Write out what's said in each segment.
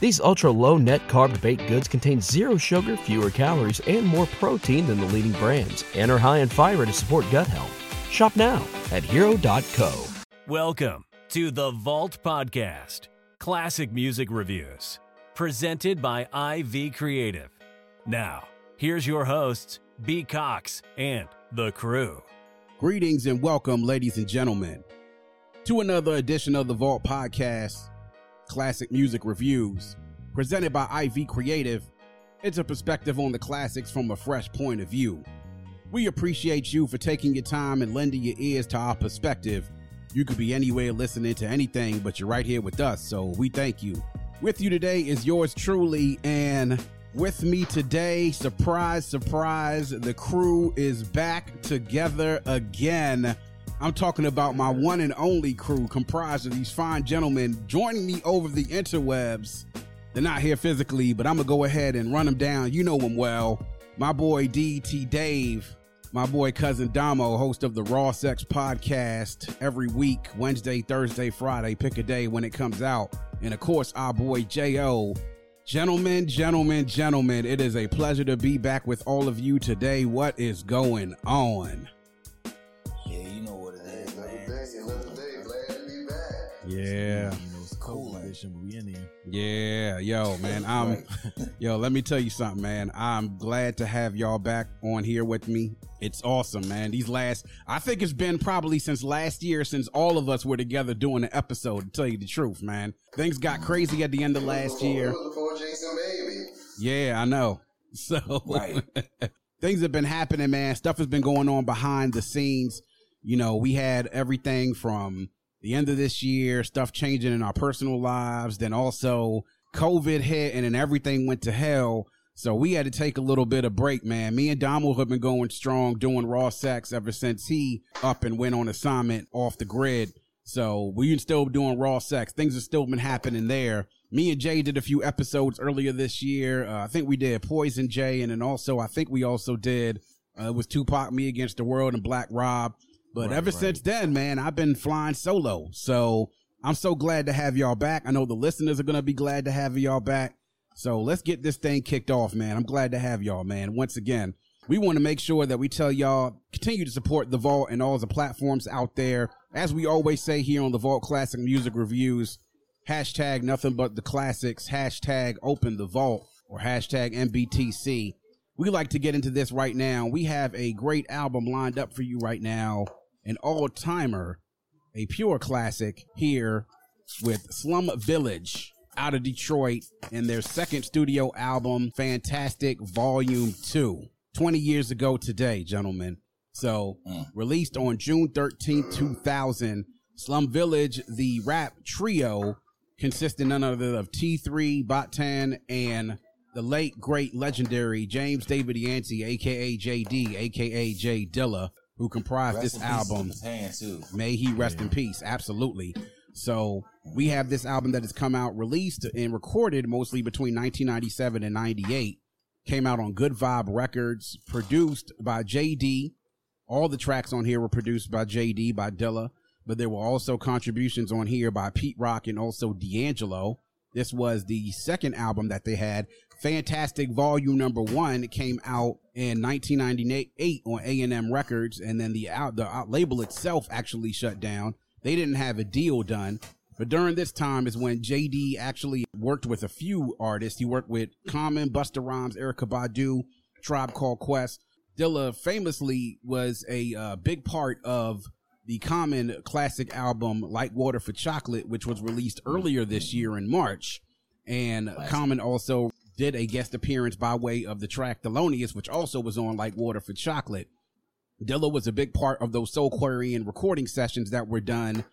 These ultra-low net-carb baked goods contain zero sugar, fewer calories, and more protein than the leading brands, and are high in fiber to support gut health. Shop now at Hero.co. Welcome to The Vault Podcast, classic music reviews, presented by IV Creative. Now, here's your hosts, B. Cox and the crew. Greetings and welcome, ladies and gentlemen, to another edition of The Vault Podcast, classic music reviews, presented by IV Creative. It's a perspective on the classics from a fresh point of view. We appreciate you for taking your time and lending your ears to our perspective. You could be anywhere listening to anything, but you're right here with us, so we thank you. With you today is yours truly, and with me today, surprise, surprise, the crew is back together again. I'm talking about my one and only crew, comprised of these fine gentlemen joining me over the interwebs. They're not here physically, but I'm going to go ahead and run them down. You know them well. My boy DT Dave, my boy cousin Damo, host of the Raw Sex Podcast every week, Wednesday, Thursday, Friday, pick a day when it comes out. And of course, our boy J.O. Gentlemen, gentlemen, gentlemen, it is a pleasure to be back with all of you today. What is going on? Yeah, you know, it's cold edition, but we in here. Yeah, yo, man, yo, let me tell you something, man. I'm glad to have y'all back on here with me. It's awesome, man. I think it's been probably since last year, since all of us were together doing an episode, to tell you the truth, man. Things got crazy at the end of last year. Jason, baby. Yeah, I know. So right. Things have been happening, man. Stuff has been going on behind the scenes. You know, we had everything from the end of this year, stuff changing in our personal lives. Then also COVID hit and then everything went to hell. So we had to take a little bit of break, man. Me and Damo have been going strong doing Raw Sex ever since he up and went on assignment off the grid. So we're still doing Raw Sex. Things have still been happening there. Me and Jay did a few episodes earlier this year. I think we did Poison Jay. And then also, I think we also did, it was Tupac, Me Against the World, and Black Rob. But since then, man, I've been flying solo. So I'm so glad to have y'all back. I know the listeners are going to be glad to have y'all back. So let's get this thing kicked off, man. I'm glad to have y'all, man. Once again, we want to make sure that we tell y'all, continue to support The Vault and all the platforms out there. As we always say here on The Vault Classic Music Reviews, hashtag nothing but the classics, hashtag open the vault, or hashtag MBTC. We like to get into this right now. We have a great album lined up for you right now. An all-timer, a pure classic here with Slum Village out of Detroit and their second studio album, Fantastic Volume 2, 20 years ago today, gentlemen. So released on June 13, 2000, Slum Village, the rap trio consisting none other of T3, Baatin, and the late, great, legendary James David Yancey, a.k.a. JD, a.k.a. J Dilla, who comprised this album. May he rest in peace. Absolutely. So we have this album that has come out, released and recorded mostly between 1997 and 98. Came out on Good Vibe Records, produced by JD. All the tracks on here were produced by JD, by Dilla, but there were also contributions on here by Pete Rock and also D'Angelo. This was the second album that they had. Fantastic Volume Number 1 came out in 1998 on A&M Records, and then the label itself actually shut down. They didn't have a deal done, but during this time is when JD actually worked with a few artists. He worked with Common, Busta Rhymes, Erykah Badu, Tribe Called Quest. Dilla famously was a big part of the Common classic album Like Water for Chocolate, which was released earlier this year in March, and classic. Common also did a guest appearance by way of the track Thelonious, which also was on Like Water for Chocolate. Dilla was a big part of those soul querying recording sessions that were done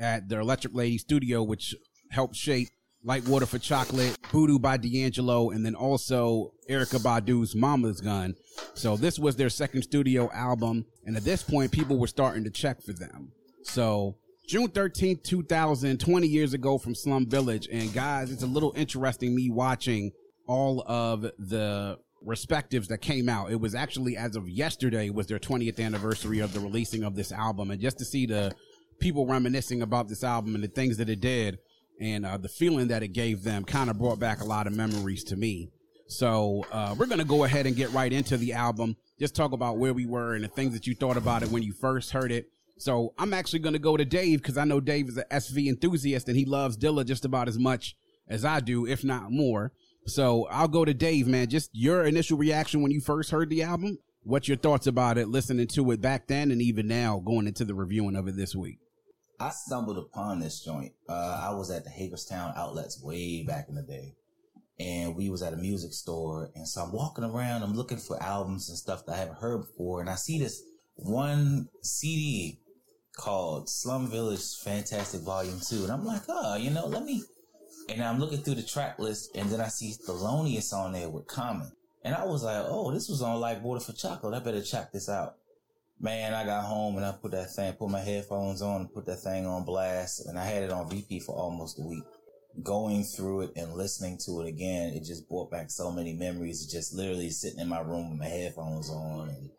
at the Electric Lady Studio, which helped shape Like Water for Chocolate, Voodoo by D'Angelo, and then also Erykah Badu's Mama's Gun. So this was their second studio album, and at this point, people were starting to check for them. So June 13th, 2000, 20 years ago from Slum Village. And guys, it's a little interesting me watching all of the respectives that came out. It was actually, as of yesterday, was their 20th anniversary of the releasing of this album. And just to see the people reminiscing about this album and the things that it did and the feeling that it gave them kind of brought back a lot of memories to me. So we're going to go ahead and get right into the album. Just talk about where we were and the things that you thought about it when you first heard it. So I'm actually going to go to Dave because I know Dave is an SV enthusiast and he loves Dilla just about as much as I do, if not more. So I'll go to Dave, man. Just your initial reaction when you first heard the album. What's your thoughts about it, listening to it back then and even now going into the reviewing of it this week? I stumbled upon this joint. I was at the Hagerstown Outlets way back in the day. And we was at a music store. And so I'm walking around. I'm looking for albums and stuff that I haven't heard before. And I see this one CD called Slum Village Fantastic Volume 2. And I'm like, oh, you know, let me... And I'm looking through the track list, and then I see Thelonious on there with Common. And I was like, oh, this was on Like Water for Chocolate. I better check this out. Man, I got home, and I put that thing, put my headphones on, and put that thing on blast. And I had it on repeat for almost a week. Going through it and listening to it again, it just brought back so many memories. Just literally sitting in my room with my headphones on. And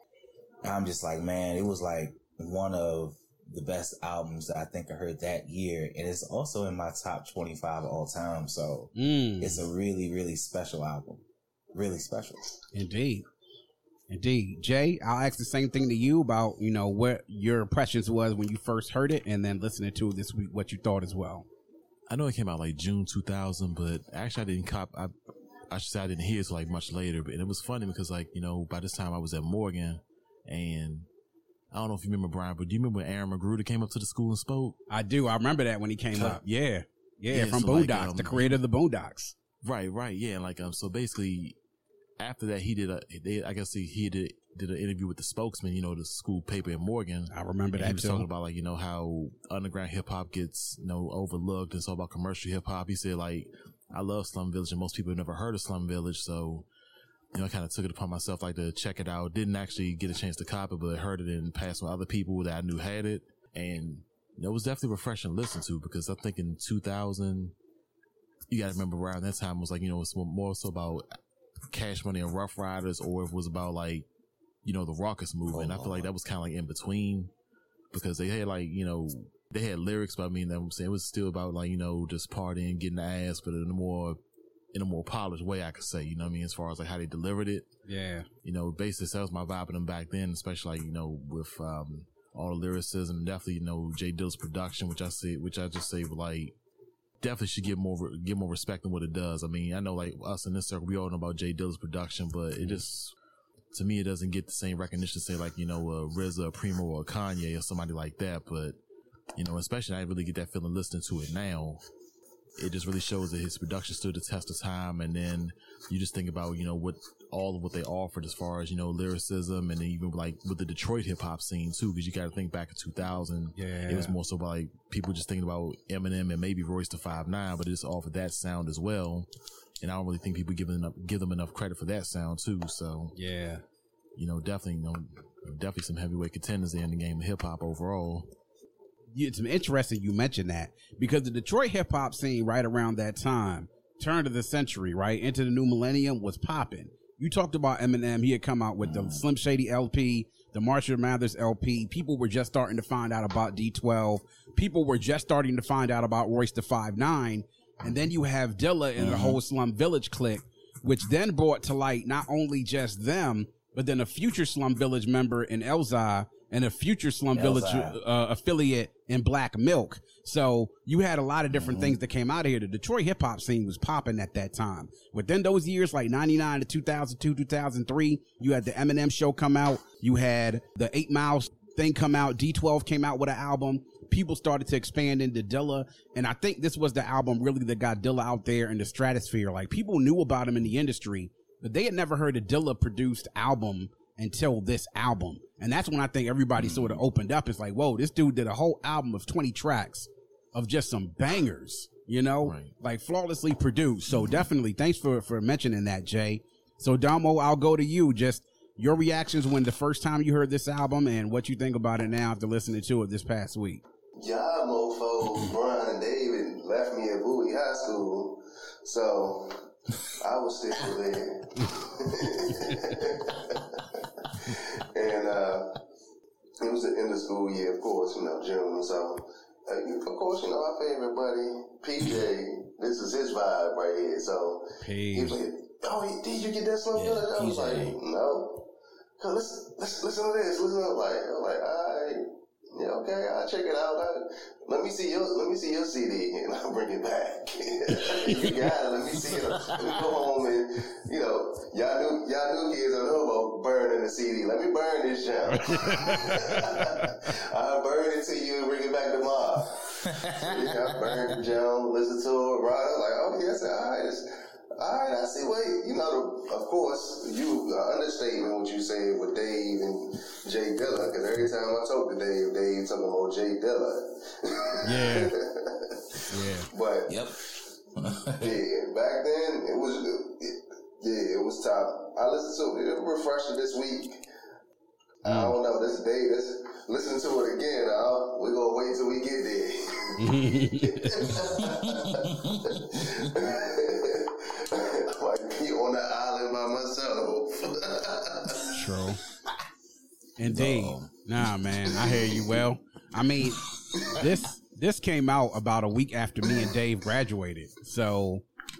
I'm just like, man, it was like one of the best albums that I think I heard that year, and it's also in my top 25 all time. So it's a really, really special album. Really special. Indeed. Indeed. Jay, I'll ask the same thing to you about, you know, what your impressions was when you first heard it and then listening to it this week, what you thought as well. I know it came out like June 2000, but actually I didn't I didn't hear it like much later, but and it was funny because like, you know, by this time I was at Morgan and I don't know if you remember, Brian, but do you remember when Aaron Magruder came up to the school and spoke? I do. I remember that when he came up. Yeah. Yeah, from so Boondocks, the creator of the Boondocks. Right. Yeah, and like so basically after that he did an interview with the spokesman, you know, the school paper in Morgan. I remember that too. He was talking about like, you know, how underground hip hop gets, you know, overlooked and so about commercial hip hop. He said like, I love Slum Village and most people have never heard of Slum Village, so you know, I kind of took it upon myself like to check it out. Didn't actually get a chance to cop it, but heard it and passed on other people that I knew had it. And you know, it was definitely refreshing to listen to because I think in 2000, you got to remember around that time it was like, you know, it's more so about Cash Money and Rough Riders, or if it was about like, you know, the raucous movement. I feel like that was kind of like in between because they had like, you know, they had lyrics, but I mean, I'm saying it was still about like, you know, just partying, getting the ass, but in a more polished way, I could say, you know what I mean, as far as like how they delivered it. Yeah. You know, basically that was my vibe of them back then, especially like, you know, with all the lyricism, definitely, you know, Jay Dilla's production, which I just say like definitely should get more respect than what it does. I mean, I know like us in this circle, we all know about Jay Dilla's production, but it just, to me, it doesn't get the same recognition, say like, you know, a RZA, a Primo, or a Kanye or somebody like that. But, you know, especially I really get that feeling listening to it now. It just really shows that his production stood the test of time. And then you just think about, you know, what all of what they offered as far as, you know, lyricism and even like with the Detroit hip hop scene too, because you got to think back in 2000, It was more so about like people just thinking about Eminem and maybe Royce Da 5'9", but it just offered that sound as well. And I don't really think people give them enough credit for that sound too. So yeah, you know, definitely some heavyweight contenders there in the game of hip hop overall. It's interesting you mentioned that because the Detroit hip hop scene right around that time, turn of the century, right, into the new millennium was popping. You talked about Eminem. He had come out with the Slim Shady LP, the Marshall Mathers LP. People were just starting to find out about D12. People were just starting to find out about Royce Da 5'9". And then you have Dilla and the whole Slum Village clique, which then brought to light not only just them, but then a future Slum Village member in Elzhi, and a future Slum Village affiliate in Black Milk. So you had a lot of different things that came out of here. The Detroit hip hop scene was popping at that time. Within those years, like 99 to 2002, 2003, you had the Eminem show come out. You had the 8 Mile thing come out. D12 came out with an album. People started to expand into Dilla. And I think this was the album really that got Dilla out there in the stratosphere. Like people knew about him in the industry, but they had never heard a Dilla produced album until this album. And that's when I think everybody sort of opened up. It's like, whoa, this dude did a whole album of 20 tracks of just some bangers, you know, right. Like flawlessly produced. So definitely thanks for mentioning that, Jay. So Damo, I'll go to you. Just your reactions when the first time you heard this album and what you think about it now after listening to it this past week. Y'all mofos, Brian and David left me at Bowie High School, so I was still there. And it was the end of school year, of course, you know, June. So, of course, you know, our favorite buddy, PJ, this is his vibe right here. So, he was like, oh, did you get that Slum Village? Yeah, I was like, no. Let's listen to this. Listen to it. Like, I was like, all right, yeah, okay, I'll check it out. Let me see your CD and I'll bring it back. You got it. Let me see it. Let me go home and you know, y'all new kids don't know about burning the CD. Let me burn this junk. I'll burn it to you and bring it back tomorrow. So yeah, I burned Joan, listen to it, right? I'm like, oh yes, all right, I see what, you know, of course, you understatement what you said with Dave and Jay Dilla, because every time I talk to Dave, Dave's talking about Jay Dilla. Yeah. Yeah. But, yep. Yeah, back then, it was top. I listened to it, refresher this week. I don't know, this Dave, listen to it again, we're going to wait till we get there. On the island by myself. True. Indeed. Uh-oh. Nah, man, I hear you well. I mean, this came out about a week after me and Dave graduated, so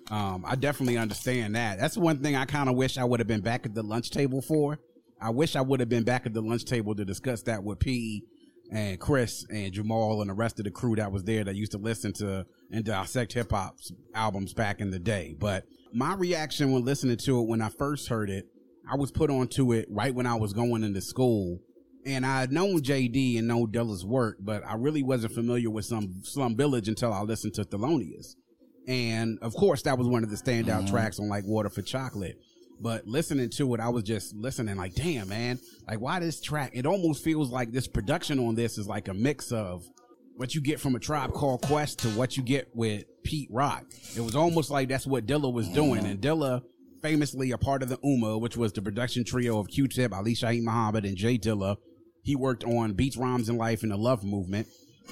I definitely understand that. That's one thing I kind of wish I would have been back at the lunch table for. I wish I would have been back at the lunch table to discuss that with P and Chris and Jamal and the rest of the crew that was there that used to listen to and dissect hip hop albums back in the day. But my reaction when listening to it, when I first heard it, I was put onto it right when I was going into school. And I had known JD and known Dilla's work, but I really wasn't familiar with some Slum Village until I listened to Thelonious. And of course, that was one of the standout tracks on Like Water for Chocolate. But listening to it, I was just listening like, damn, man, like why this track? It almost feels like this production on this is like a mix of what you get from A Tribe Called Quest to what you get with Pete Rock. It was almost like that's what Dilla was doing. And Dilla, famously a part of the Ummah, which was the production trio of Q-Tip, Ali Shaheed Muhammad, and Jay Dilla. He worked on Beats, Rhymes, and Life and the Love Movement.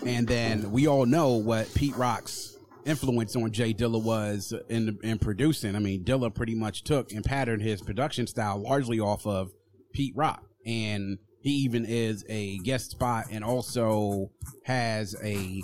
And then we all know what Pete Rock's influence on Jay Dilla was in producing. I mean, Dilla pretty much took and patterned his production style largely off of Pete Rock. And he even is a guest spot and also has a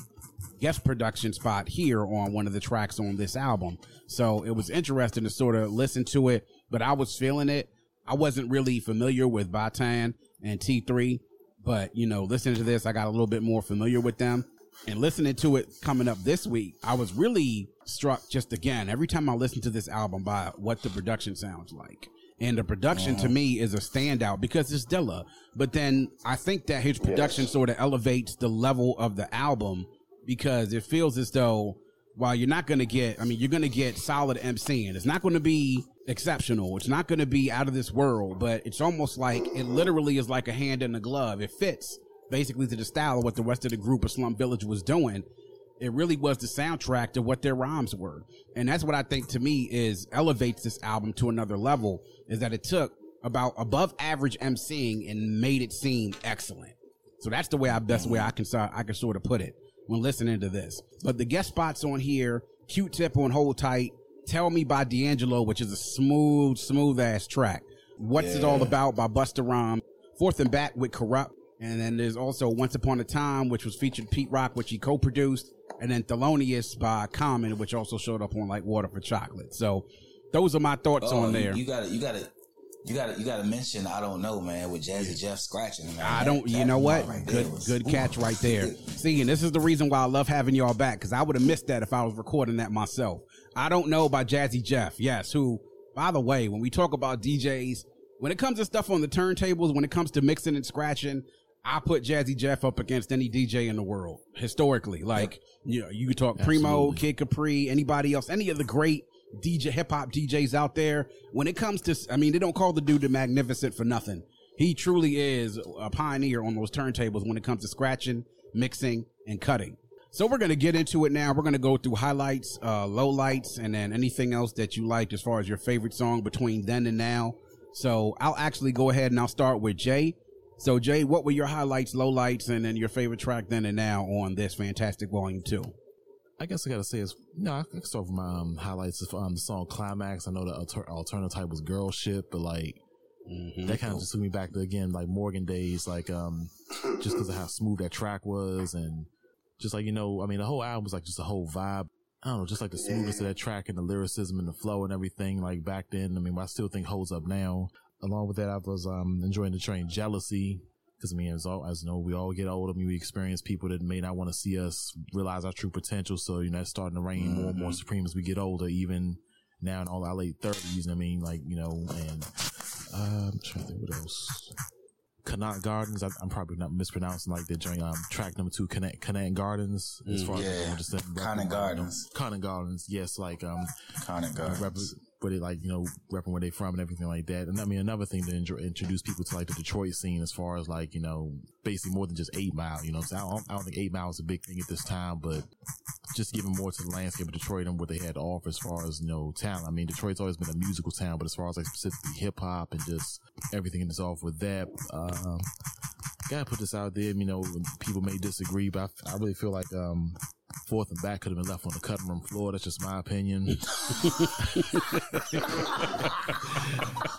guest production spot here on one of the tracks on this album. So it was interesting to sort of listen to it, but I was feeling it. I wasn't really familiar with Baatin and T3, but, you know, listening to this, I got a little bit more familiar with them. And listening to it coming up this week, I was really struck just again, every time I listen to this album by what the production sounds like. And the production to me is a standout because it's Dilla. But then I think that his production sort of elevates the level of the album because it feels as though while you're not going to get, I mean, you're going to get solid MCing. It's not going to be exceptional. It's not going to be out of this world, but it's almost like it literally is like a hand in the glove. It fits basically to the style of what the rest of the group of Slum Village was doing. It really was the soundtrack to what their rhymes were. And that's what I think to me is elevates this album to another level is that it took about above average MCing and made it seem excellent. So that's the way I can sort of put it when listening to this. But the guest spots on here, Q-Tip on Hold Tight, Tell Me by D'Angelo, which is a smooth ass track. What's It All About by Busta Rhymes, Forth and Back with Corrupt. And then there's also Once Upon a Time, which was featured Pete Rock, which he co-produced. And then Thelonious by Common, which also showed up on Like Water for Chocolate. So those are my thoughts on there. You gotta mention I Don't Know, man, with Jazzy Jeff scratching. Man. You know what? Right, good catch right there. See, and this is the reason why I love having y'all back, because I would have missed that if I was recording that myself. I Don't Know by Jazzy Jeff, yes, who, by the way, when we talk about DJs, when it comes to stuff on the turntables, when it comes to mixing and scratching, I put Jazzy Jeff up against any DJ in the world, historically. Like, you know, you could talk Primo, Kid Capri, anybody else, any of the great hip hop DJs out there. When it comes to, I mean, they don't call the dude the Magnificent for nothing. He truly is a pioneer on those turntables when it comes to scratching, mixing, and cutting. So we're going to get into it now. We're going to go through highlights, lowlights, and then anything else that you liked as far as your favorite song between then and now. So I'll actually go ahead and I'll start with Jay. So Jay, what were your highlights, lowlights, and then your favorite track then and now on this Fantastic Volume 2? I guess I got to say is, no, I can start with my highlights of the song Climax. I know the alternative type was Girl Shit, but like, that kind of just took me back to, again, like Morgan days, like, just because of how smooth that track was. And just like, you know, I mean, the whole album was like just a whole vibe. I don't know, just like the smoothness of that track and the lyricism and the flow and everything, like back then. I mean, I still think holds up now. Along with that, I was enjoying the train Jealousy. Because, I mean, as all, as you know, we all get older. I mean, we experience people that may not want to see us realize our true potential. So, you know, it's starting to reign more and more supreme as we get older, even now in all our late 30s. I mean, like, you know, and I'm trying to think what else. Connaught Gardens. I'm probably not mispronouncing like they're during track number 2, Connaught Gardens. As far as Connaught Gardens. Connaught Gardens. Yes, like Connaught Gardens. But it, like, you know, repping where they from and everything like that. And I mean, another thing to introduce people to, like, the Detroit scene as far as, like, you know, basically more than just 8 Mile, you know. So I don't think 8 Mile is a big thing at this time, but just giving more to the landscape of Detroit and what they had to offer as far as, you know, talent. I mean, Detroit's always been a musical town, but as far as, like, specifically hip-hop and just everything that's off with that, gotta put this out there. You know, people may disagree, but I really feel like Fourth and Back could have been left on the cutting room floor. That's just my opinion.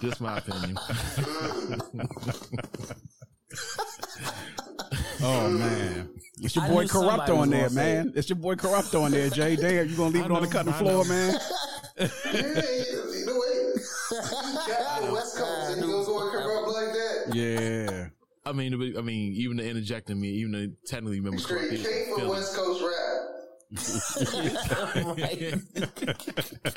Just my opinion. Oh man, it's your boy Corrupt on there, man. It's your boy Corrupt on there, Jay. Damn, you gonna leave it on the cutting floor, man? West Coast, and he goes on Corrupt like that. Yeah. I mean, even the interjecting me, even the technically member. He came from West Coast rap.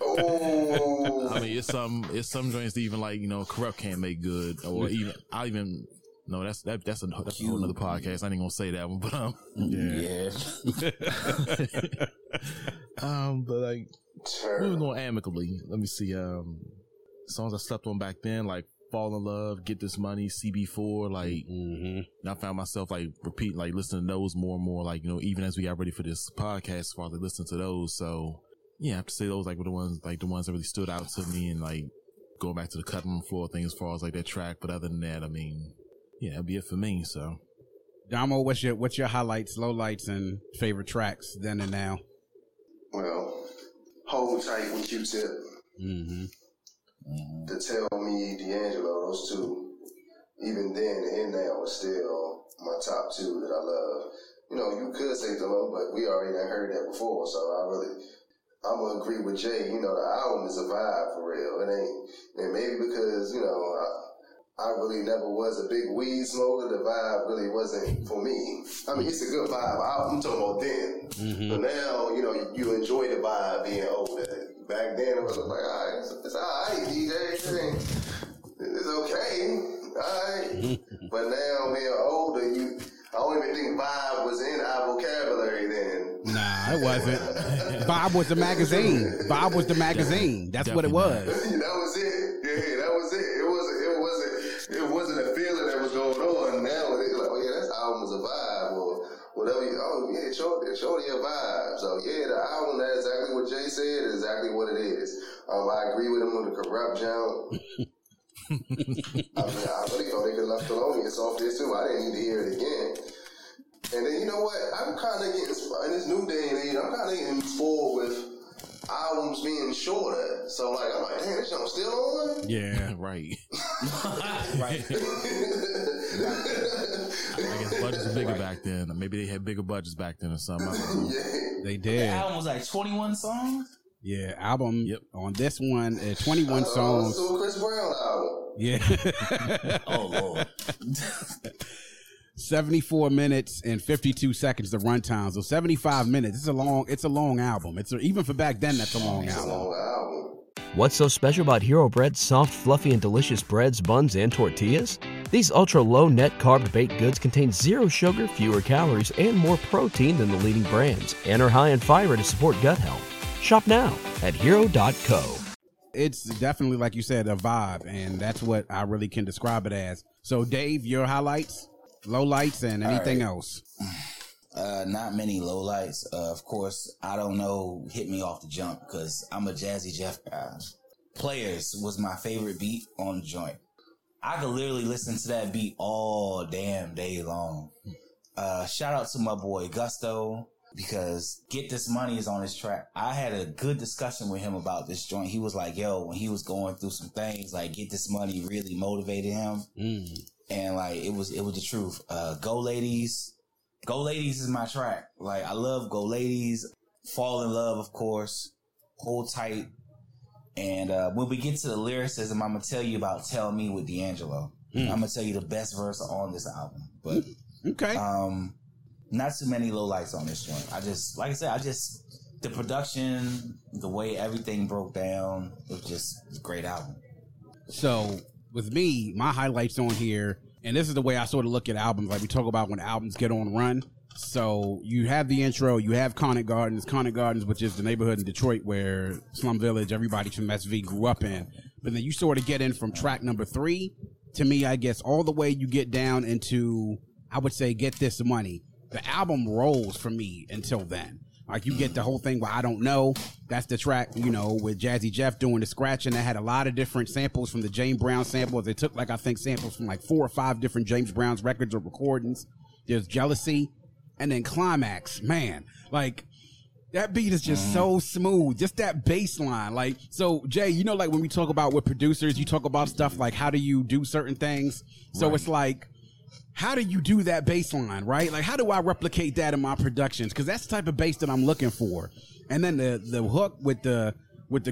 Oh. I mean, it's some joints that even like, you know, Corrupt can't make good, or even no, that's a whole another podcast. I ain't gonna say that one, but but like moving on amicably. Let me see. Songs I slept on back then, like Fall in Love, Get This Money, CB4, like, and I found myself like repeating, like listening to those more and more, like, you know, even as we got ready for this podcast, while I listened to those. So yeah, I have to say those like were the ones that really stood out to me, and like going back to the cutting room floor thing as far as like that track. But other than that, I mean, yeah, that'd be it for me. So Damo, what's your highlights, lowlights, and favorite tracks then and now? Well, Hold Tight with Q-Tip. To Tell Me, D'Angelo, those two, even then and now, are still my top two that I love. You know, you could say Thelonious, but we already done heard that before, so I'm gonna agree with Jay. You know, the album is a vibe for real. It ain't, and maybe because, you know, I really never was a big weed smoker. The vibe really wasn't for me. I mean, it's a good vibe. I'm talking about then. But now, you know, you enjoy the vibe being older. Back then, it was like, all right, it's all right, DJ. It's okay, all right. But now, being older, I don't even think vibe was in our vocabulary then. Nah, it wasn't. Vibe was the magazine. Vibe was the magazine. That's definitely what it was. That was it. Yeah, that was it. It wasn't a feeling that was going on. Now, it's like, oh yeah, that album was a vibe, or whatever. Oh yeah, shorty a vibe. So yeah, the album, that's exactly what Jay said, is exactly what it is. I agree with him on the Corrupt jump. I really thought they could left Thelonious off this too. I didn't need to hear it again. And then, you know what? I'm kind of getting, in this new day and age, I'm kind of getting spoiled with albums being shorter. So like, I'm like, damn, this jump still on? Yeah, right. Right. I guess budgets were bigger back then. Maybe they had bigger budgets back then or something. Yeah. They did. The album was like 21 songs? Yeah, album on this one is 21 songs. So Chris Brown album. Yeah. Oh, Lord. 74 minutes and 52 seconds to runtime. So 75 minutes. It's a long album. Even for back then, that's a long album. What's so special about Hero Bread's soft, fluffy, and delicious breads, buns, and tortillas? These ultra-low net-carb baked goods contain zero sugar, fewer calories, and more protein than the leading brands, and are high in fiber to support gut health. Shop now at hero.co. It's definitely, like you said, a vibe, and that's what I really can describe it as. So, Dave, your highlights, lowlights, and anything else? Not many lowlights. Of course, I don't know. Hit me off the jump because I'm a Jazzy Jeff guy. Players was my favorite beat on the joint. I could literally listen to that beat all damn day long. Shout out to my boy Gusto because Get This Money is on his track. I had a good discussion with him about this joint. He was like, yo, when he was going through some things, like Get This Money really motivated him. And like, it was the truth. Go Ladies. Go Ladies is my track. Like, I love Go Ladies. Fall in Love, of course. Hold Tight. And when we get to the lyricism, I'm going to tell you about Tell Me with D'Angelo. I'm going to tell you the best verse on this album. But okay. Not too many lowlights on this one. Like I said, the production, the way everything broke down, it was just a great album. So with me, my highlights on here, and this is the way I sort of look at albums, like we talk about when albums get on run. So you have the intro, you have Connaught Gardens, which is the neighborhood in Detroit where Slum Village, everybody from SV grew up in. But then you sort of get in from track number 3, to me, I guess, all the way you get down into, I would say, Get This Money. The album rolls for me until then. Like, you get the whole thing where I Don't Know. That's the track, you know, with Jazzy Jeff doing the scratching. That had a lot of different samples from the James Brown samples. They took, like, I think samples from like 4 or 5 different James Brown's records or recordings. There's Jealousy. And then Climax, man, like that beat is just so smooth. Just that bass line. Like, so Jay, you know, like when we talk about with producers, you talk about stuff like how do you do certain things. So It's like, how do you do that bass line, right? Like, how do I replicate that in my productions? Because that's the type of bass that I'm looking for. And then the hook with the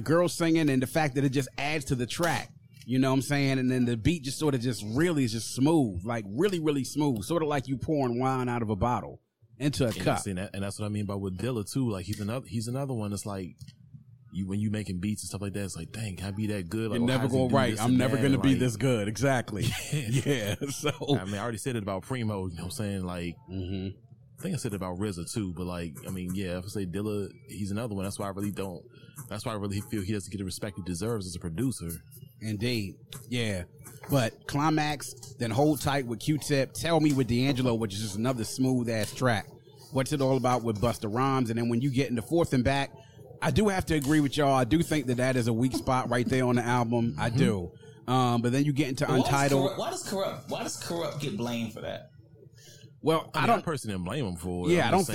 girl singing and the fact that it just adds to the track. You know what I'm saying? And then the beat just sort of just really is just smooth, like really, really smooth. Sort of like you pouring wine out of a bottle into a cup. And that's what I mean by with Dilla too. Like, he's another one that's like, you when you making beats and stuff like that, it's like, dang, can I be that good? Like, you're never going right. I'm never going to be this good. Exactly. Yeah. So I mean, I already said it about Primo, you know what I'm saying? Like, I think I said it about RZA too, but like, I mean, yeah, if I say Dilla, he's another one. That's why I really feel he doesn't get the respect he deserves as a producer. Indeed. Yeah. But Climax, then Hold Tight with Q-Tip, Tell Me with D'Angelo, which is just another smooth-ass track. What's It All About with Busta Rhymes. And then when you get into Fourth and Back, I do have to agree with y'all. I do think that is a weak spot right there on the album. I do. But then you get into Untitled. Why does Corrupt get blamed for that? Well, I mean, I personally blame him for it. Yeah, I just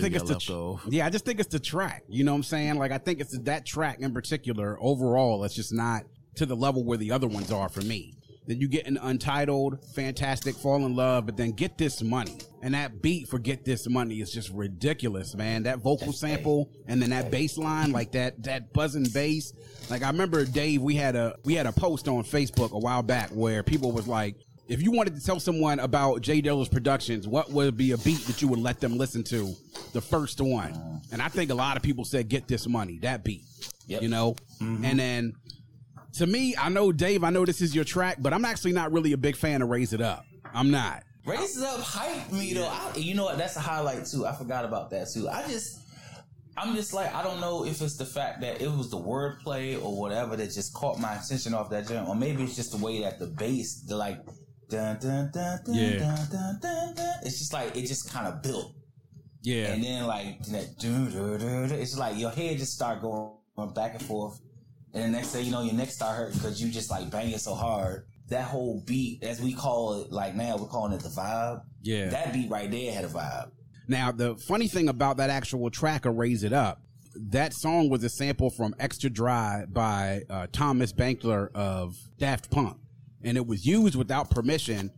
think it's the track. You know what I'm saying? Like, I think it's that track in particular. Overall, it's just not to the level where the other ones are for me. Then you get an Untitled, Fantastic, Fall in Love, but then Get This Money. And that beat for Get This Money is just ridiculous, man. That vocal sample and then that bass line, like that buzzing bass. Like, I remember, Dave, we had a post on Facebook a while back where people was like, if you wanted to tell someone about J. Dilla's productions, what would be a beat that you would let them listen to? The first one. And I think a lot of people said, Get This Money, that beat, you know? And then to me, I know, Dave, I know this is your track, but I'm actually not really a big fan of Raise It Up. I'm not. Raise It Up hyped me, though. You know what? That's a highlight, too. I forgot about that, too. I'm just like, I don't know if it's the fact that it was the wordplay or whatever that just caught my attention off that jump, or maybe it's just the way that the bass, the like, dun, dun, dun, dun, dun, dun, dun, dun. It's just like it just kind of built, and then like that, doo, doo, doo, doo. It's just like your head just start going back and forth, and the next thing you know, your neck start hurting because you just like banging so hard. That whole beat, as we call it, like now we're calling it the vibe. Yeah, that beat right there had a vibe. Now the funny thing about that actual track of Raise It Up, that song was a sample from Extra Dry by Thomas Bankler of Daft Punk. And it was used without permission,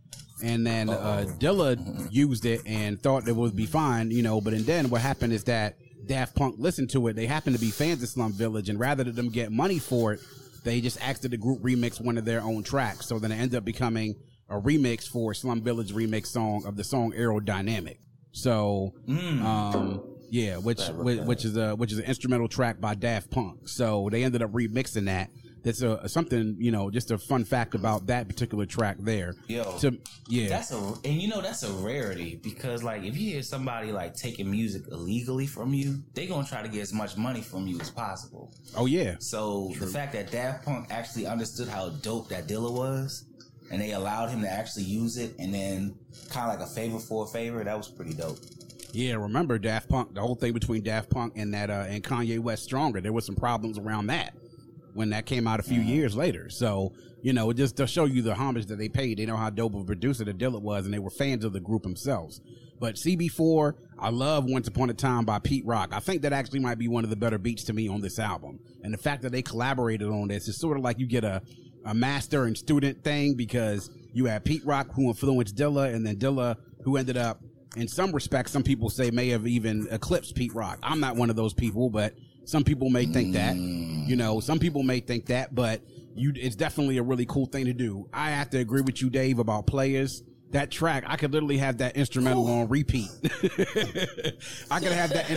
and then Dilla used it and thought it would be fine, you know. But and then what happened is that Daft Punk listened to it. They happened to be fans of Slum Village, and rather than them get money for it, they just asked that the group remix one of their own tracks. So then it ended up becoming a remix for Slum Village remix song of the song Aerodynamic. So yeah, which is an instrumental track by Daft Punk. So they ended up remixing that. That's something, you know, just a fun fact about that particular track there. That's a rarity because, like, if you hear somebody, like, taking music illegally from you, they going to try to get as much money from you as possible. Oh, yeah. So, the fact that Daft Punk actually understood how dope that Dilla was and they allowed him to actually use it, and then kind of like a favor for a favor. That was pretty dope. Yeah, remember Daft Punk, the whole thing between Daft Punk and that and Kanye West Stronger. There was some problems around that when that came out a few years later. So, you know, just to show you the homage that they paid. They know how dope of a producer the Dilla was, and they were fans of the group themselves. But CB4, I love Once Upon a Time by Pete Rock. I think that actually might be one of the better beats to me on this album. And the fact that they collaborated on this is sort of like you get a master and student thing, because you had Pete Rock who influenced Dilla, and then Dilla who ended up, in some respects, some people say may have even eclipsed Pete Rock. I'm not one of those people, but some people may think that, you know, some people may think that, but it's definitely a really cool thing to do. I have to agree with you, Dave, about Players. That track, I could literally have that instrumental on repeat. I could have that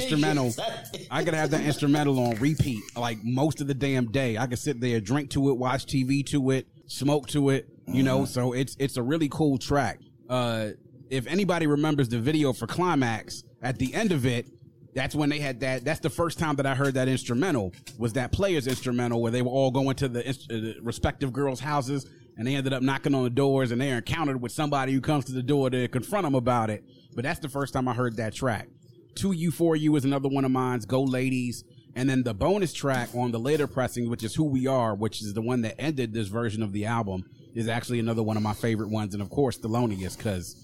instrumental on repeat, like most of the damn day. I could sit there, drink to it, watch TV to it, smoke to it, you know, so it's a really cool track. If anybody remembers the video for Climax, at the end of it, that's when they had that. That's the first time that I heard that instrumental, was that Players instrumental, where they were all going to the respective girls' houses, and they ended up knocking on the doors, and they're encountered with somebody who comes to the door to confront them about it. But that's the first time I heard that track. 2U, 4U is another one of mine. Go Ladies. And then the bonus track on the later pressing, which is Who We Are, which is the one that ended this version of the album, is actually another one of my favorite ones. And, of course, Thelonious, because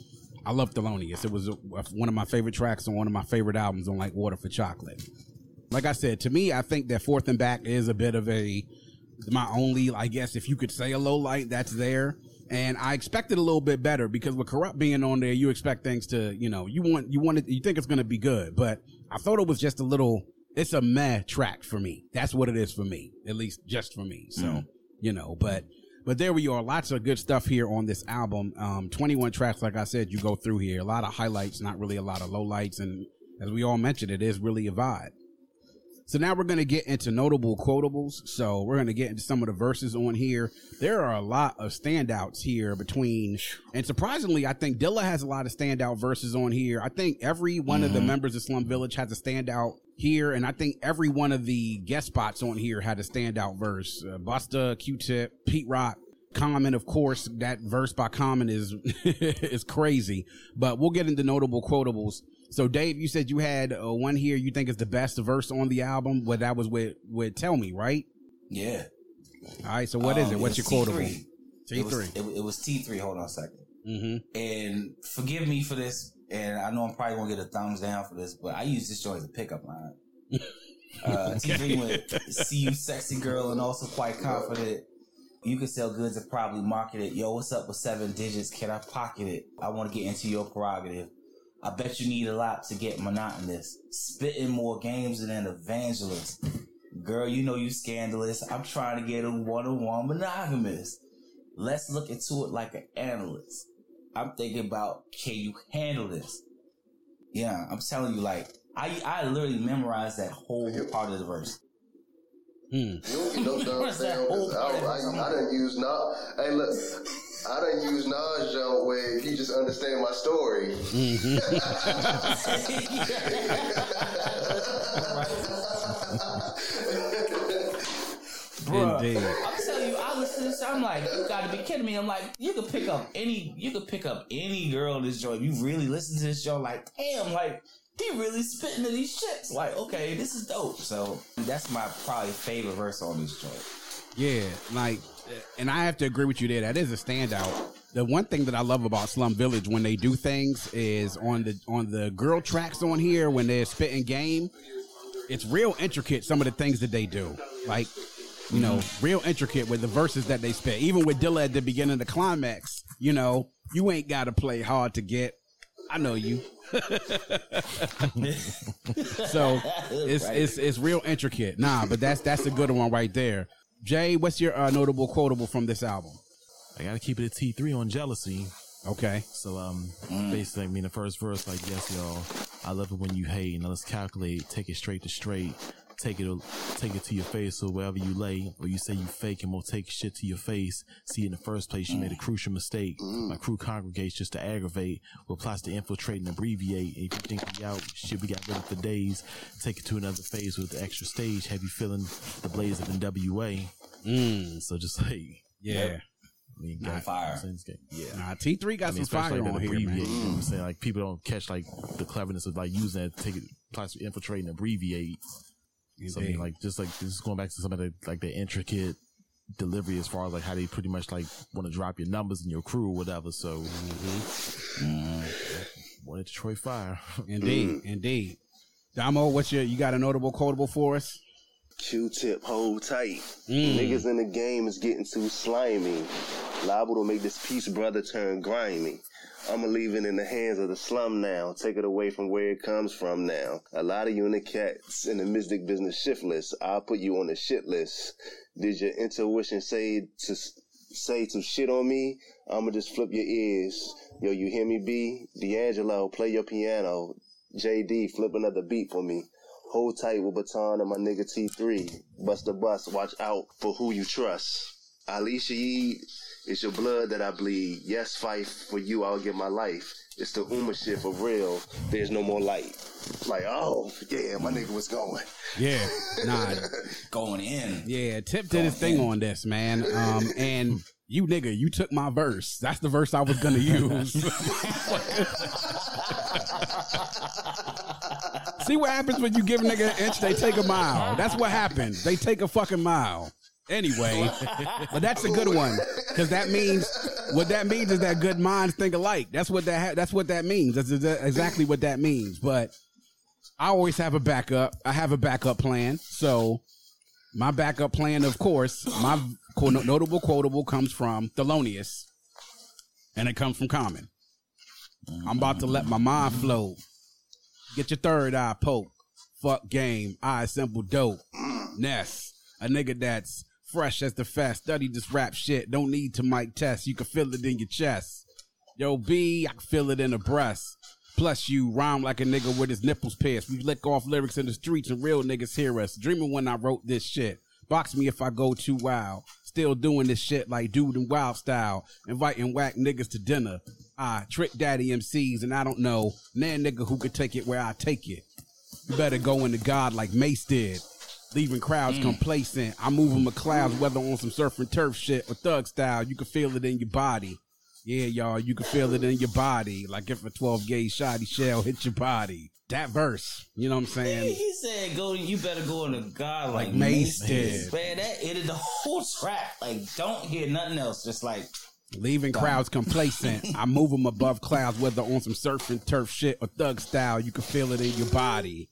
I love Thelonious. It was one of my favorite tracks on one of my favorite albums on Like Water for Chocolate. Like I said, to me, I think that Forth and Back is a bit of my only, I guess, if you could say a low light, that's there. And I expected a little bit better, because with Corrupt being on there, you expect things to, you know, you think it's going to be good. But I thought it was just it's a meh track for me. That's what it is for me, at least just for me. So, you know, But there we are. Lots of good stuff here on this album. 21 tracks, like I said, you go through here. A lot of highlights, not really a lot of lowlights. And as we all mentioned, it is really a vibe. So now we're going to get into notable quotables. So we're going to get into some of the verses on here. There are a lot of standouts here between, and surprisingly, I think Dilla has a lot of standout verses on here. I think every one of the members of Slum Village has a standout here. And I think every one of the guest spots on here had a standout verse. Busta, Q-Tip, Pete Rock, Common, of course. That verse by Common is crazy. But we'll get into notable quotables. So, Dave, you said you had one here you think is the best verse on the album. Well, that was with Tell Me, right? Yeah. All right, so what is it? What's your quotable? T3. It was T3. Hold on a second. Mm-hmm. And forgive me for this. And I know I'm probably going to get a thumbs down for this, but I use this joint as a pickup line. T3 went, "See you sexy girl and also quite confident. You can sell goods and probably market it. Yo, what's up with 7 digits? Can I pocket it? I want to get into your prerogative. I bet you need a lot to get monotonous. Spitting more games than an evangelist. Girl, you know you scandalous. I'm trying to get a one-on-one monogamous. Let's look into it like an analyst. I'm thinking about, can you handle this?" Yeah, I'm telling you, like, I literally memorized that whole part of the verse. You know what I'm saying? I done used Nas joint where he just understand my story. Indeed. I'm telling you, I listen to this, I'm like, you gotta be kidding me. I'm like, you could pick up any girl in this joint. You really listen to this joint, like, damn, like, he really spitting to these shits. Like, okay, this is dope. So that's my probably favorite verse on this joint. Yeah, like, and I have to agree with you there. That is a standout. The one thing that I love about Slum Village when they do things is on the girl tracks on here, when they're spitting game, it's real intricate, some of the things that they do. Like, you know, real intricate with the verses that they spit. Even with Dilla at the beginning of the Climax, you know, you ain't got to play hard to get. I know you. So it's real intricate. Nah, but that's a good one right there. Jay, what's your notable quotable from this album? I got to keep it at T3 on Jealousy. Okay. So basically, I mean, the first verse, like, "Yes, y'all, I love it when you hate. Now let's calculate, take it straight to straight. Take it to your face, or wherever you lay, or you say you fake and will take shit to your face. See, in the first place, you made a crucial mistake. My crew congregates just to aggravate, with plots to infiltrate and abbreviate. If you think we out, shit, we got rid of for days. Take it to another phase with the extra stage. Have you feeling the blaze of NWA?" So just like, yeah. got fire. T3 got some fire on here, man. You know what I'm saying? Like, people don't catch like the cleverness of like using that, take it, plastic infiltrate and abbreviate. Something like just like this is going back to some of the like the intricate delivery as far as like how they pretty much like want to drop your numbers and your crew or whatever. So, what a Detroit fire! Indeed. Damo, you got a notable quotable for us? Q-Tip, hold tight. Niggas in the game is getting too slimy. Liable to make this peace brother turn grimy. I'ma leave it in the hands of the slum now. Take it away from where it comes from now. A lot of you in the cats in the mystic business shiftless. I'll put you on the shit list. Did your intuition say some shit on me? I'ma just flip your ears. Yo, you hear me, B? D'Angelo, play your piano. JD, flip another beat for me. Hold tight with Baatin and my nigga T3. Bust the bus, watch out for who you trust. Alicia Yee, it's your blood that I bleed. Yes, fight for you, I'll give my life. It's the Ummah shit for real. There's no more light. Like, oh, yeah, my nigga was going. Yeah, nah. Going in. Yeah, Tip did his thing on this, man. And you took my verse. That's the verse I was going to use. See what happens when you give a nigga an inch, they take a mile. That's what happened. They take a fucking mile. Anyway, but that's a good one, because that means what that means is that good minds think alike. That's what that means. That's exactly what that means. But I always have a backup. I have a backup plan. So my backup plan, of course, my notable quotable comes from Thelonious, and it comes from Common. I'm about to let my mind flow. Get your third eye poke. Fuck game. I assemble dope. Ness, a nigga that's fresh as the fest. Study this rap shit. Don't need to mic test. You can feel it in your chest. Yo, B, I can feel it in the breast. Plus, you rhyme like a nigga with his nipples pierced. We lick off lyrics in the streets and real niggas hear us. Dreaming when I wrote this shit. Box me if I go too wild. Still doing this shit like Dude and Wild style. Inviting whack niggas to dinner. I trick daddy MCs and I don't know. Nan nigga who could take it where I take it. You better go into God like Mace did. Leaving crowds complacent. I move them to clouds, whether on some surf and turf shit or thug style. You can feel it in your body. Yeah, y'all, you can feel it in your body. Like if a 12-gauge shotty shell hit your body. That verse, you know what I'm saying? He said, "Go. You better go into God like Mace did." Man, that ended the whole track. Like, don't hear nothing else. Just like... Leaving crowds complacent. I move them above clouds, whether on some surf and turf shit or thug style. You can feel it in your body.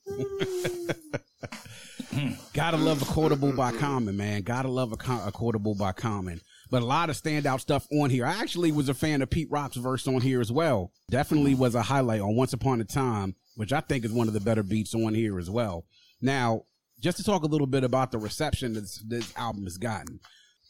Gotta love a quotable by Common, man. Gotta love a quotable by Common. But a lot of standout stuff on here. I actually was a fan of Pete Rock's verse on here as well. Definitely was a highlight on Once Upon a Time, which I think is one of the better beats on here as well. Now, just to talk a little bit about the reception this album has gotten.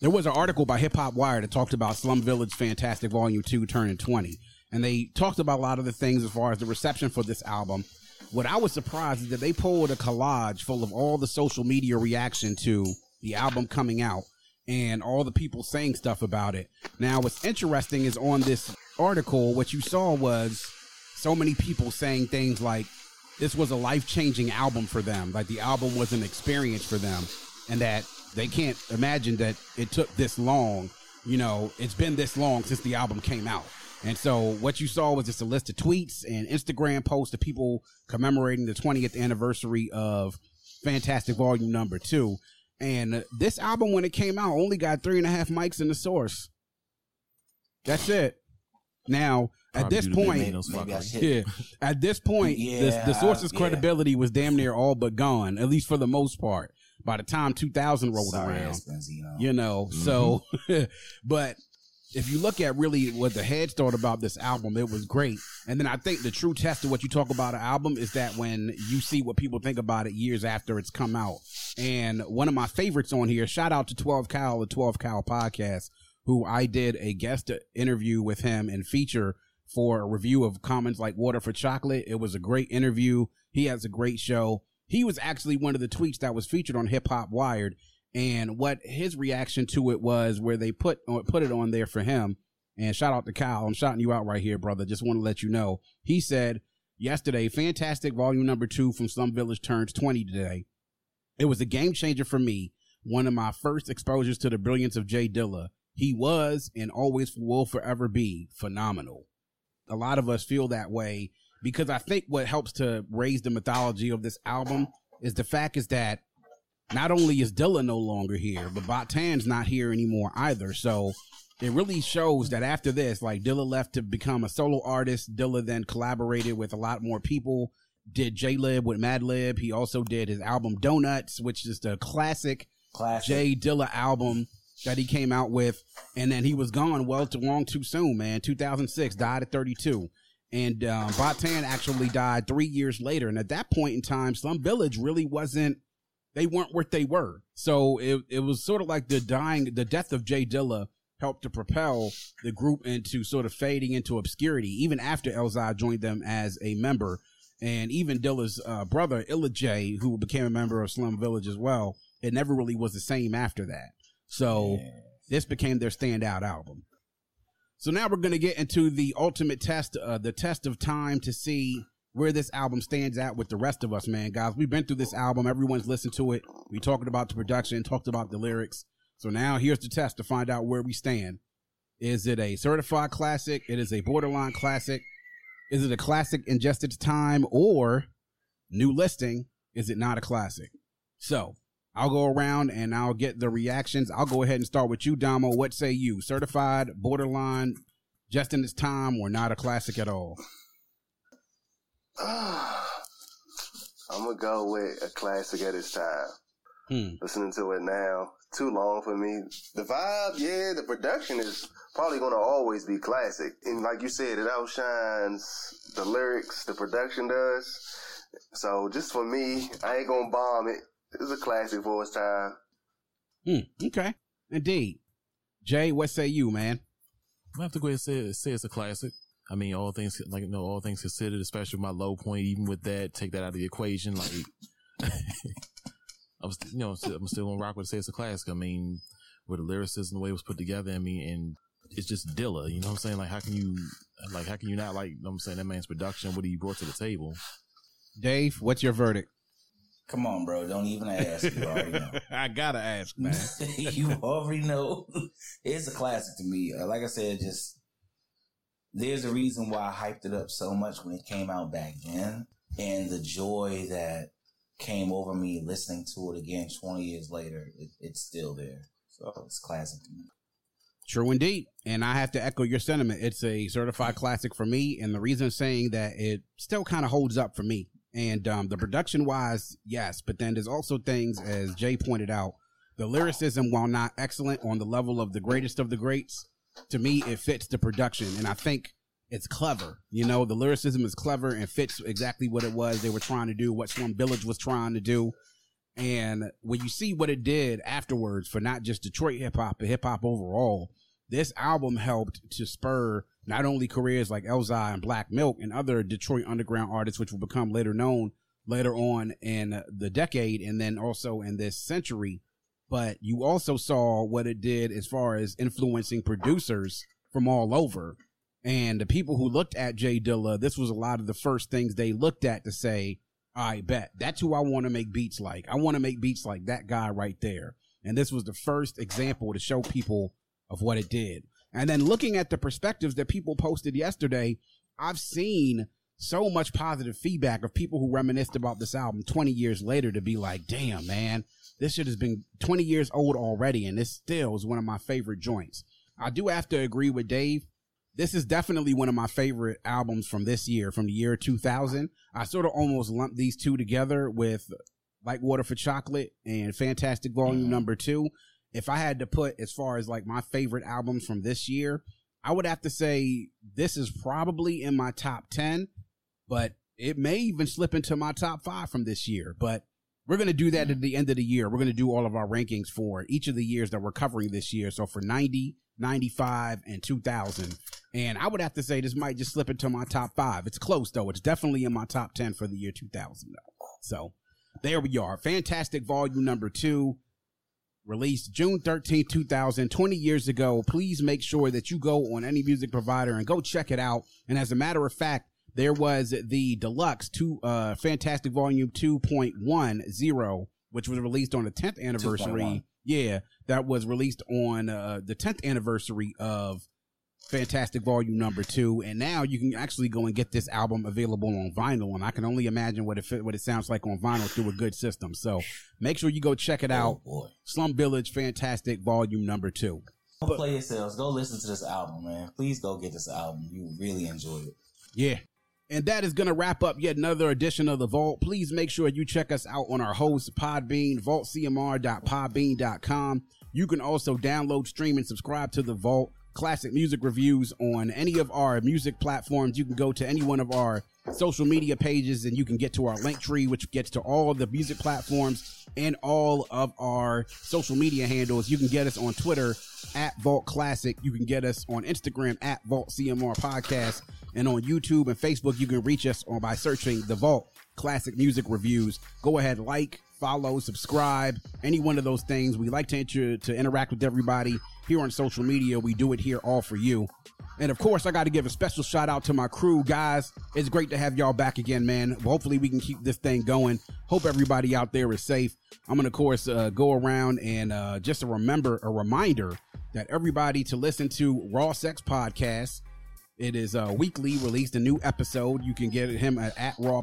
There was an article by Hip Hop Wired that talked about Slum Village Fantastic Volume 2 turning 20. And they talked about a lot of the things as far as the reception for this album. What I was surprised is that they pulled a collage full of all the social media reaction to the album coming out and all the people saying stuff about it. Now, what's interesting is on this article, what you saw was so many people saying things like this was a life-changing album for them, like the album was an experience for them, and that they can't imagine that it took this long. You know, it's been this long since the album came out. And so what you saw was just a list of tweets and Instagram posts of people commemorating the 20th anniversary of Fantastic Volume number 2. And this album, when it came out, only got 3.5 mics in the source. That's it. Now, at this point, the source's credibility was damn near all but gone, at least for the most part, by the time 2000 rolled around. You know, so, but... If you look at really what the heads thought about this album, it was great. And then I think the true test of what you talk about an album is that when you see what people think about it years after it's come out. And one of my favorites on here, shout out to 12 Cal, the 12 Cal podcast, who I did a guest interview with him and feature for a review of Common's Like Water for Chocolate. It was a great interview. He has a great show. He was actually one of the tweets that was featured on Hip Hop Wired. And what his reaction to it was, where they put it on there for him. And shout out to Kyle. I'm shouting you out right here, brother. Just want to let you know. He said, yesterday, Fantastic Volume number 2 from Slum Village turns 20 today. It was a game changer for me. One of my first exposures to the brilliance of Jay Dilla. He was and always will forever be phenomenal. A lot of us feel that way because I think what helps to raise the mythology of this album is the fact is that not only is Dilla no longer here, but Baatin's not here anymore either. So it really shows that after this, like, Dilla left to become a solo artist. Dilla then collaborated with a lot more people, did J-Lib with Madlib. He also did his album Donuts, which is the classic J Dilla album that he came out with. And then he was gone well too long too soon, man. 2006, died at 32. And Baatin actually died 3 years later. And at that point in time, Slum Village really wasn't, they weren't what they were. So it was sort of like the death of J Dilla helped to propel the group into sort of fading into obscurity, even after Elzhi joined them as a member. And even Dilla's brother, Illa J, who became a member of Slum Village as well, it never really was the same after that. So this became their standout album. So now we're going to get into the ultimate test, the test of time to see where this album stands at with the rest of us, man. Guys, we've been through this album. Everyone's listened to it. We talked about the production, talked about the lyrics. So now here's the test to find out where we stand. Is it a certified classic? It is a borderline classic. Is it a classic ingested to time, or new listing? Is it not a classic? So I'll go around and I'll get the reactions. I'll go ahead and start with you, Damo. What say you? Certified, borderline, just in its time, or not a classic at all? I'm going to go with a classic at its time. Listening to it now, too long for me. The vibe, yeah, the production is probably going to always be classic. And like you said, it outshines the lyrics, the production does. So just for me, I ain't going to bomb it. It's a classic for its time. Okay. Indeed. Jay, what say you, man? I have to go ahead and say it's a classic. I mean, all things considered, especially my low point, even with that, take that out of the equation. Like, I'm still on rock with say it's a classic. I mean, with the lyricism, the way it was put together, I mean, and it's just Dilla, you know what I'm saying? Like, how can you not like, you know what I'm saying, that man's production, what he brought to the table? Dave, what's your verdict? Come on, bro. Don't even ask. You already know. I gotta ask, man. You already know. It's a classic to me. Like I said, just there's a reason why I hyped it up so much when it came out back then. And the joy that came over me listening to it again 20 years later, it's still there. So it's classic to me. True indeed. And I have to echo your sentiment. It's a certified classic for me. And the reason saying that it still kind of holds up for me. And the production-wise, yes, but then there's also things, as Jay pointed out, the lyricism, while not excellent on the level of the greatest of the greats, to me, it fits the production, and I think it's clever. You know, the lyricism is clever and fits exactly what it was they were trying to do, what Slum Village was trying to do. And when you see what it did afterwards for not just Detroit hip-hop, but hip-hop overall, this album helped to spur not only careers like Elzhi and Black Milk and other Detroit underground artists, which will become later known later on in the decade and then also in this century, but you also saw what it did as far as influencing producers from all over. And the people who looked at J Dilla, this was a lot of the first things they looked at to say, I bet that's who I want to make beats like. I want to make beats like that guy right there. And this was the first example to show people of what it did. And then looking at the perspectives that people posted yesterday, I've seen so much positive feedback of people who reminisced about this album 20 years later to be like, damn, man, this shit has been 20 years old already, and this still is one of my favorite joints. I do have to agree with Dave. This is definitely one of my favorite albums from this year, from the year 2000. I sort of almost lumped these two together with Like Water for Chocolate and Fantastic Volume number 2. If I had to put as far as like my favorite albums from this year, I would have to say this is probably in my top 10, but it may even slip into my top 5 from this year. But we're going to do that at the end of the year. We're going to do all of our rankings for each of the years that we're covering this year. So for 90, 95, and 2000. And I would have to say this might just slip into my top 5. It's close, though. It's definitely in my top 10 for the year 2000, though. So there we are. Fantastic Volume number 2. Released June 13, 2000, 20 years ago. Please make sure that you go on any music provider and go check it out. And as a matter of fact, there was the deluxe Fantastic Volume 2.10, which was released on the 10th anniversary Yeah, that was released on the 10th anniversary of Fantastic Volume number 2, and now you can actually go and get this album available on vinyl, and I can only imagine what it sounds like on vinyl through a good system. So make sure you go check it out. Boy. Slum Village Fantastic Volume number 2. Don't play yourselves. Go listen to this album, man. Please go get this album. You will really enjoy it. Yeah. And that is going to wrap up yet another edition of The Vault. Please make sure you check us out on our host, Podbean, vaultcmr.podbean.com. You can also download, stream, and subscribe to The Vault. Classic music reviews on any of our music platforms. You can go to any one of our social media pages and you can get to our link tree, which gets to all of the music platforms and all of our social media handles. You can get us on Twitter at Vault Classic. You can get us on Instagram at Vault CMR Podcast, and on YouTube and Facebook you can reach us on by searching The Vault Classic Music Reviews. Go ahead, like, follow, subscribe, any one of those things. We like to interact with everybody here on social media. We do it here all for you. And of course, I got to give a special shout out to my crew. Guys, it's great to have y'all back again, man. Hopefully we can keep this thing going. Hope everybody out there is safe. I'm going to, of course, go around and just a reminder that everybody to listen to Raw Sex Podcast. It is weekly released a new episode. You can get him at Raw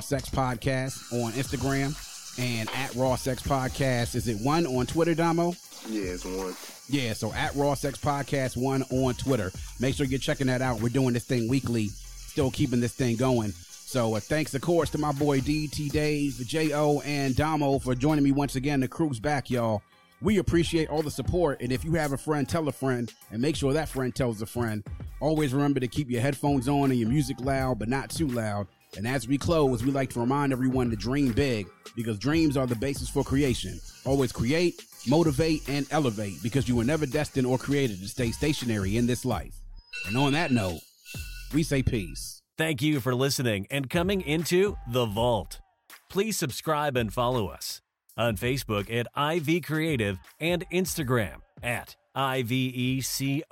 Sex Podcast on Instagram. And at Raw Sex Podcast, is it one on Twitter, Damo? Yeah, it's one. Yeah, so at Raw Sex Podcast, one on Twitter. Make sure you're checking that out. We're doing this thing weekly, still keeping this thing going. So thanks, of course, to my boy DT Dave, J.O., and Damo for joining me once again. The crew's back, y'all. We appreciate all the support. And if you have a friend, tell a friend, and make sure that friend tells a friend. Always remember to keep your headphones on and your music loud, but not too loud. And as we close, we like to remind everyone to dream big, because dreams are the basis for creation. Always create, motivate, and elevate, because you were never destined or created to stay stationary in this life. And on that note, we say peace. Thank you for listening and coming into The Vault. Please subscribe and follow us on Facebook at IV Creative and Instagram at IVECRE8.